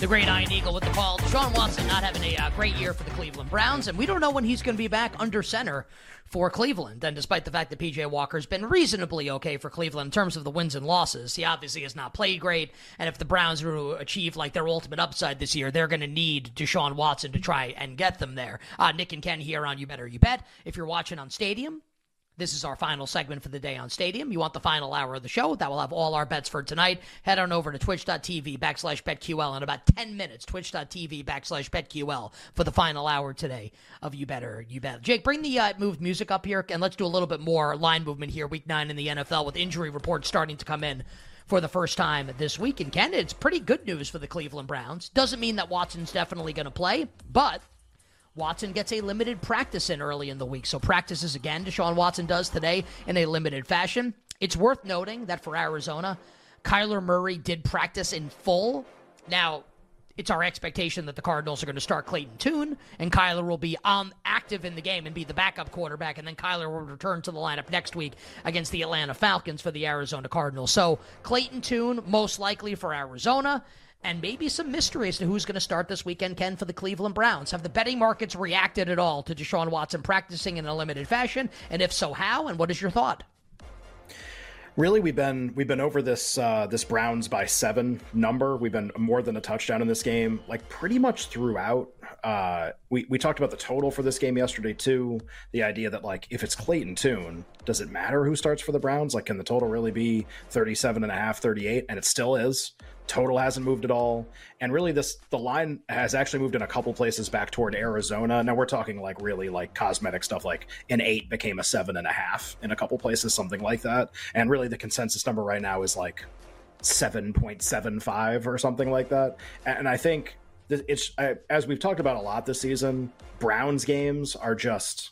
The great Ian Eagle with the ball. Deshaun Watson not having a great year for the Cleveland Browns, and we don't know when he's going to be back under center for Cleveland. And despite the fact that PJ Walker's been reasonably okay for Cleveland in terms of the wins and losses, he obviously has not played great, and if the Browns were to achieve like their ultimate upside this year, they're going to need Deshaun Watson to try and get them there. Nick and Ken here on You Better You Bet. If you're watching on Stadium, this is our final segment for the day on Stadium. You want the final hour of the show? That will have all our bets for tonight. Head on over to twitch.tv/BetQL in about 10 minutes. Twitch.tv/BetQL for the final hour today of You Better You Bet. Jake, bring the moved music up here, and let's do a little bit more line movement here. Week 9 in the NFL with injury reports starting to come in for the first time this week. And Ken, it's pretty good news for the Cleveland Browns. Doesn't mean that Watson's definitely going to play, but Watson gets a limited practice in early in the week. So practices again, Deshaun Watson does today in a limited fashion. It's worth noting that for Arizona, Kyler Murray did practice in full. Now, it's our expectation that the Cardinals are going to start Clayton Tune, and Kyler will be active in the game and be the backup quarterback, and then Kyler will return to the lineup next week against the Atlanta Falcons for the Arizona Cardinals. So Clayton Tune most likely for Arizona, and maybe some mystery as to who's going to start this weekend, Ken, for the Cleveland Browns. Have the betting markets reacted at all to Deshaun Watson practicing in a limited fashion? And if so, how? And what is your thought? Really, we've been over this this Browns by 7 number. We've been more than a touchdown in this game, like pretty much throughout. We talked about the total for this game yesterday too. The idea that like if it's Clayton Tune, does it matter who starts for the Browns? Like, can the total really be 37.5, 38? And it still is. Total hasn't moved at all. And really the line has actually moved in a couple places back toward Arizona. Now we're talking like really like cosmetic stuff, like an 8 became a 7.5 in a couple places, something like that. And really the consensus number right now is like 7.75 or something like that. And I think it's, as we've talked about a lot this season, Browns games are just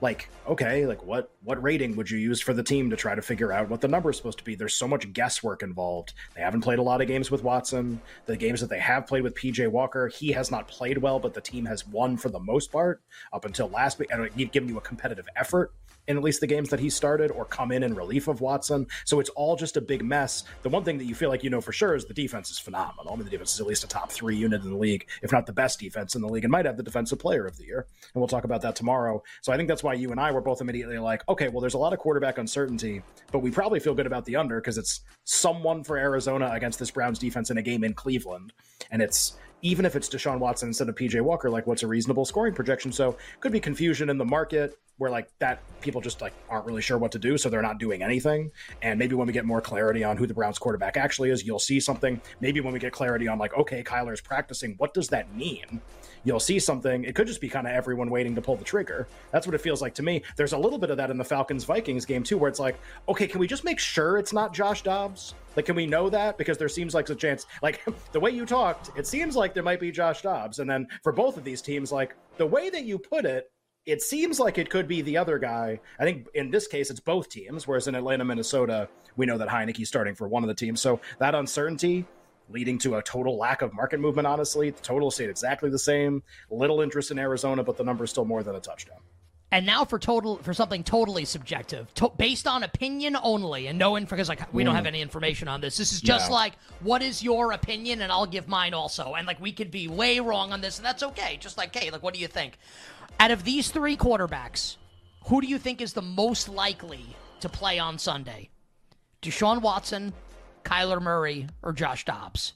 like, okay, like what rating would you use for the team to try to figure out what the number is supposed to be? There's so much guesswork involved. They haven't played a lot of games with Watson. The games that they have played with PJ Walker, he has not played well, but the team has won for the most part up until last week. And he's given you a competitive effort in at least the games that he started or come in relief of Watson. So it's all just a big mess. The one thing that you feel like you know for sure is the defense is phenomenal. I mean, the defense is at least a top 3 unit in the league, if not the best defense in the league, and might have the defensive player of the year. And we'll talk about that tomorrow. So I think that's why you and I were both immediately like, okay, well, there's a lot of quarterback uncertainty, but we probably feel good about the under because it's someone for Arizona against this Browns defense in a game in Cleveland. And it's, even if it's Deshaun Watson instead of PJ Walker, like what's a reasonable scoring projection? So could be confusion in the market. where like that people just like aren't really sure what to do, so they're not doing anything. And maybe when we get more clarity on who the Browns quarterback actually is, you'll see something. Maybe when we get clarity on like, okay, Kyler's practicing, what does that mean? You'll see something. It could just be kind of everyone waiting to pull the trigger. That's what it feels like to me. There's a little bit of that in the Falcons-Vikings game too, where it's like, okay, can we just make sure it's not Josh Dobbs? Like, can we know that? Because there seems like a chance, like the way you talked, it seems like there might be Josh Dobbs. And then for both of these teams, like the way that you put it, it seems like it could be the other guy. I think in this case, it's both teams, whereas in Atlanta, Minnesota, we know that Heinicke's starting for one of the teams. So that uncertainty leading to a total lack of market movement, honestly. The total stayed exactly the same. Little interest in Arizona, but the number is still more than a touchdown. And now for something totally subjective, based on opinion only, and no info, because like we don't have any information on this. This is just like, what is your opinion, and I'll give mine also. And like we could be way wrong on this, and that's okay. Just like, hey, like what do you think? Out of these three quarterbacks, who do you think is the most likely to play on Sunday? Deshaun Watson, Kyler Murray, or Josh Dobbs?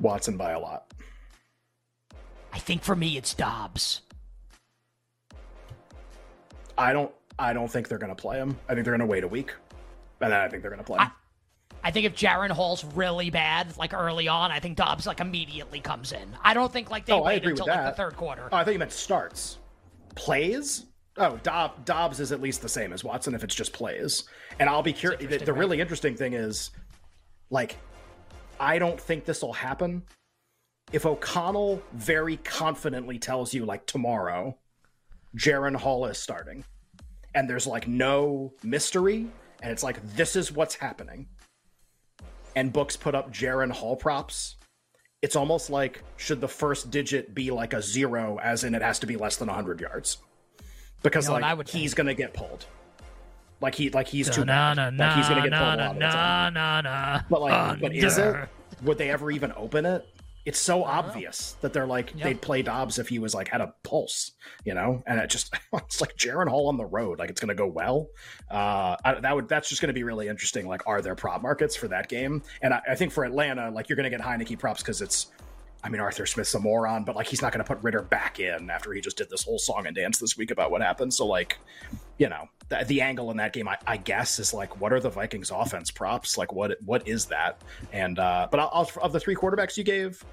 Watson by a lot. I think for me it's Dobbs. I don't think they're going to play him. I think they're going to wait a week, and then I think they're going to play him. I think if Jaren Hall's really bad, like early on, I think Dobbs like immediately comes in. I don't think like they wait until like the third quarter. Oh, I thought you meant starts. Plays? Oh, Dobbs is at least the same as Watson if it's just plays. And I'll be curious. The right? Really interesting thing is, like, I don't think this will happen. If O'Connell very confidently tells you, like, tomorrow, Jaren Hall is starting, and there's like no mystery, and it's like, this is what's happening, and books put up Jaren Hall props, it's almost like, should the first digit be like a zero, as in it has to be less than 100 yards? Because like he's gonna get pulled. He's too bad. Like he's gonna get pulled a lot of the time. But like, but is it? Would they ever even open it? It's so obvious that they're like, they'd play Dobbs if he was like had a pulse, you know? And it just, it's like Jaren Hall on the road. Like it's going to go well. That's just going to be really interesting. Like, are there prop markets for that game? And I think for Atlanta, like you're going to get Heinicke props because it's, I mean, Arthur Smith's a moron, but like he's not going to put Ritter back in after he just did this whole song and dance this week about what happened. So like, you know, the angle in that game, I guess, is like, what are the Vikings offense props? Like, what is that? And but of the three quarterbacks you gave,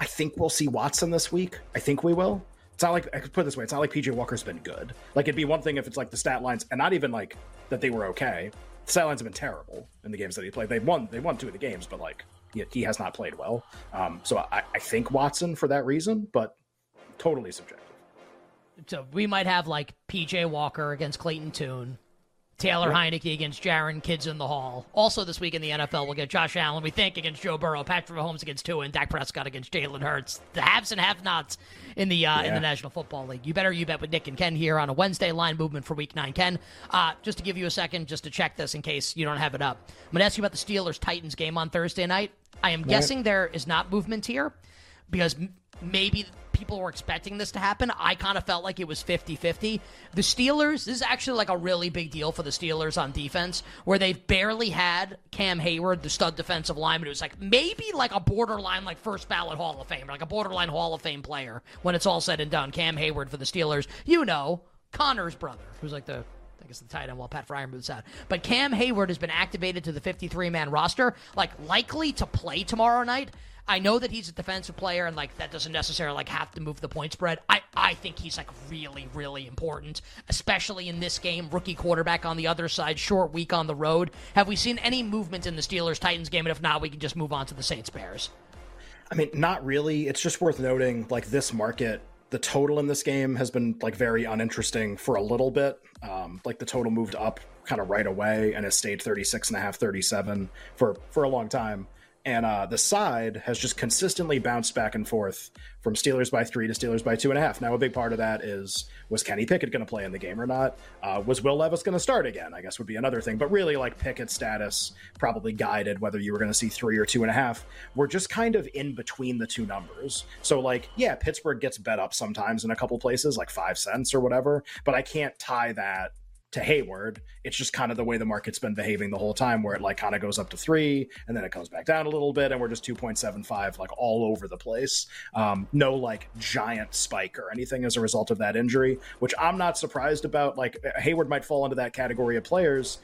I think we'll see Watson this week. I think we will. It's not like, I could put it this way, it's not like PJ Walker's been good. Like it'd be one thing if it's like the stat lines, and not even like that they were okay. The stat lines have been terrible in the games that he played. They won two of the games, but like he has not played well. So I think Watson for that reason, but totally subjective. So we might have like PJ Walker against Clayton Tune, Taylor Heinicke against Jaren, kids in the hall. Also this week in the NFL, we'll get Josh Allen, we think, against Joe Burrow, Patrick Mahomes against Tua, and Dak Prescott against Jalen Hurts. The haves and have-nots in the National Football League. You Better You Bet with Nick and Ken here on a Wednesday, line movement for Week 9. Ken, just to give you a second, just to check this in case you don't have it up. I'm going to ask you about the Steelers-Titans game on Thursday night. I am guessing there is not movement here because maybe people were expecting this to happen. I kind of felt like it was 50-50. The Steelers, this is actually like a really big deal for the Steelers on defense, where they've barely had Cam Hayward, the stud defensive lineman, who's like maybe like a borderline like first ballot Hall of Fame, like a borderline Hall of Fame player when it's all said and done. Cam Hayward for the Steelers, you know, Connor's brother, who's like the, I guess, the tight end while Pat Fryer moves out. But Cam Hayward has been activated to the 53-man roster, like likely to play tomorrow night. I know that he's a defensive player, and like that doesn't necessarily like have to move the point spread. I think he's like really, really important, especially in this game. Rookie quarterback on the other side, short week on the road. Have we seen any movement in the Steelers-Titans game? And if not, we can just move on to the Saints-Bears. I mean, not really. It's just worth noting, like this market, the total in this game has been like very uninteresting for a little bit. Like the total moved up kind of right away and has stayed 36.5, 37 for a long time. And the side has just consistently bounced back and forth from Steelers by 3 to Steelers by 2.5. Now, a big part of that is, was Kenny Pickett going to play in the game or not? Was Will Levis going to start again? I guess would be another thing. But really, like, Pickett's status probably guided whether you were going to see 3 or 2.5. We're just kind of in between the two numbers. So, like, yeah, Pittsburgh gets bet up sometimes in a couple places, like 5 cents or whatever. But I can't tie that to Hayward. It's just kind of the way the market's been behaving the whole time, where it like kind of goes up to 3 and then it comes back down a little bit, and we're just 2.75 like all over the place. No like giant spike or anything as a result of that injury, which I'm not surprised about. Like Hayward might fall into that category of players.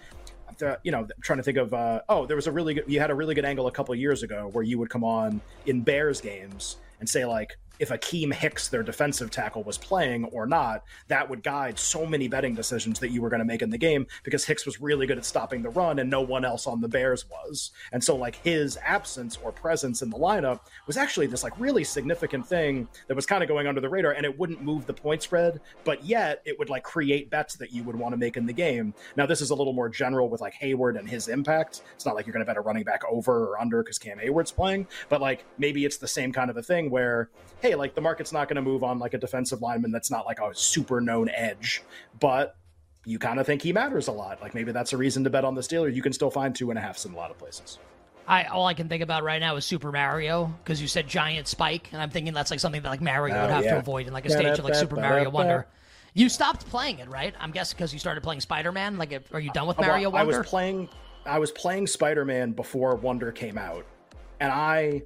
You know, trying to think of there was a really good, you had a really good angle a couple of years ago where you would come on in Bears games and say like, if Akeem Hicks, their defensive tackle, was playing or not, that would guide so many betting decisions that you were going to make in the game, because Hicks was really good at stopping the run and no one else on the Bears was. And so like his absence or presence in the lineup was actually this like really significant thing that was kind of going under the radar, and it wouldn't move the point spread, but yet it would like create bets that you would want to make in the game. Now this is a little more general with like Hayward and his impact. It's not like you're going to bet a running back over or under because Cam Hayward's playing, but like maybe it's the same kind of a thing where, hey, like the market's not going to move on like a defensive lineman that's not like a super known edge, but you kind of think he matters a lot. Like maybe that's a reason to bet on the Steelers. You can still find 2.5s in a lot of places. All I can think about right now is Super Mario, because you said giant spike, and I'm thinking that's like something that like Mario would have to avoid in like a stage of like Super Mario Wonder. You stopped playing it, right? I'm guessing because you started playing Spider-Man. Like, are you done with Mario Wonder? I was playing Spider-Man before Wonder came out, and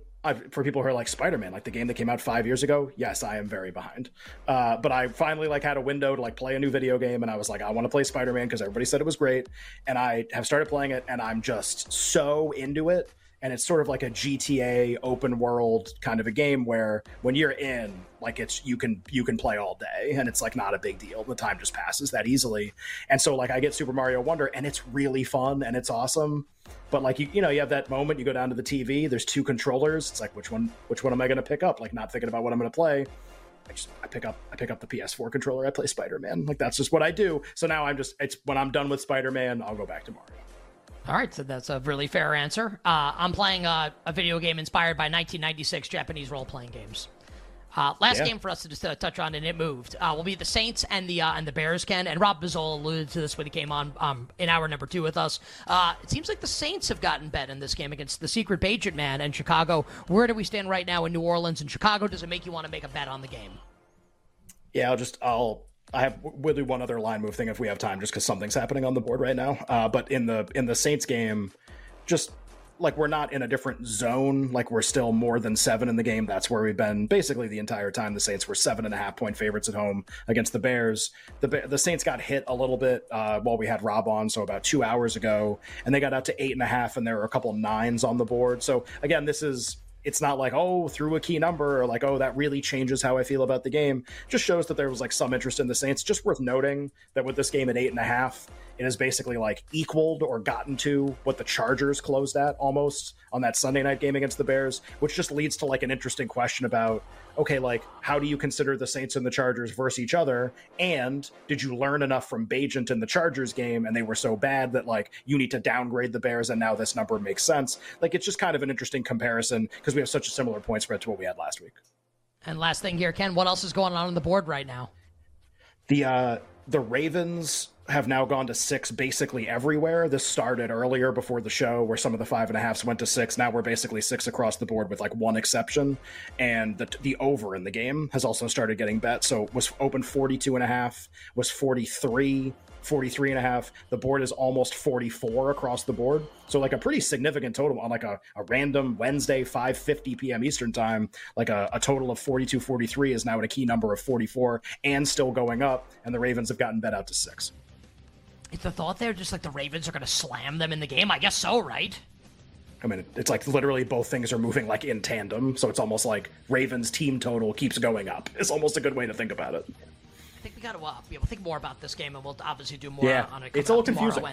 for people who are like Spider-Man, like the game that came out 5 years ago, yes, I am very behind. But I finally like had a window to like play a new video game, and I was like, I want to play Spider-Man because everybody said it was great, and I have started playing it, and I'm just so into it. And it's sort of like a GTA open world kind of a game where when you're in, like it's you can play all day, and it's like not a big deal. The time just passes that easily. And so like I get Super Mario Wonder, and it's really fun and it's awesome. But like you know, you have that moment, you go down to the TV, there's two controllers. It's like which one am I gonna pick up? Like not thinking about what I'm gonna play. I pick up the PS4 controller, I play Spider-Man. Like that's just what I do. So now when I'm done with Spider-Man, I'll go back to Mario. All right, so that's a really fair answer. I'm playing a video game inspired by 1996 Japanese role-playing games. Last game for us to just touch on, and it moved, will be the Saints and the Bears, Ken. And Rob Bozzola alluded to this when he came on in hour number 2 with us. It seems like the Saints have gotten bet in this game against the Secret Agent Man and Chicago. Where do we stand right now in New Orleans and Chicago? Does it make you want to make a bet on the game? Yeah, we'll do one other line move thing if we have time, just because something's happening on the board right now. But in the Saints game, just like we're not in a different zone, like we're still more than 7 in the game. That's where we've been basically the entire time. The Saints were 7.5 point favorites at home against the Bears. The Saints got hit a little bit while we had Rob on, so about 2 hours ago, and they got out to 8.5, and there were a couple 9s on the board. So again, it's not like, oh, threw a key number, or like, oh, that really changes how I feel about the game. Just shows that there was like some interest in the Saints. Just worth noting that with this game at 8.5, it has basically like equaled or gotten to what the Chargers closed at almost on that Sunday night game against the Bears, which just leads to like an interesting question about, okay, like how do you consider the Saints and the Chargers versus each other? And did you learn enough from Bagent in the Chargers game, and they were so bad that like you need to downgrade the Bears, and now this number makes sense? Like it's just kind of an interesting comparison because we have such a similar point spread to what we had last week. And last thing here, Ken, what else is going on the board right now? The Ravens have now gone to 6 basically everywhere. This started earlier before the show where some of the 5.5s went to 6. Now we're basically 6 across the board with like one exception. And the over in the game has also started getting bet. So it was open 42.5, was 43, 43.5. The board is almost 44 across the board. So like a pretty significant total on like a random Wednesday, 5:50 p.m. Eastern time, like a total of 42, 43 is now at a key number of 44 and still going up. And the Ravens have gotten bet out to 6. Is the thought there just like the Ravens are going to slam them in the game? I guess so, right? I mean, it's like literally both things are moving like in tandem. So it's almost like Ravens team total keeps going up. It's almost a good way to think about it. I think we got to think more about this game, and we'll obviously do more on it. It's a little confusing.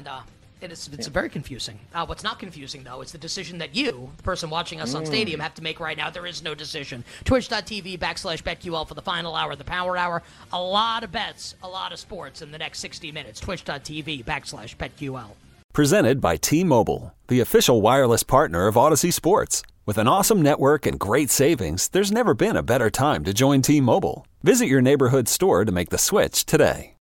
And, it's very confusing. What's not confusing, though, is the decision that you, the person watching us on Stadium, have to make right now. There is no decision. Twitch.tv/BetQL for the final hour, the power hour. A lot of bets, a lot of sports in the next 60 minutes. Twitch.tv/BetQL. Presented by T-Mobile, the official wireless partner of Odyssey Sports. With an awesome network and great savings, there's never been a better time to join T-Mobile. Visit your neighborhood store to make the switch today.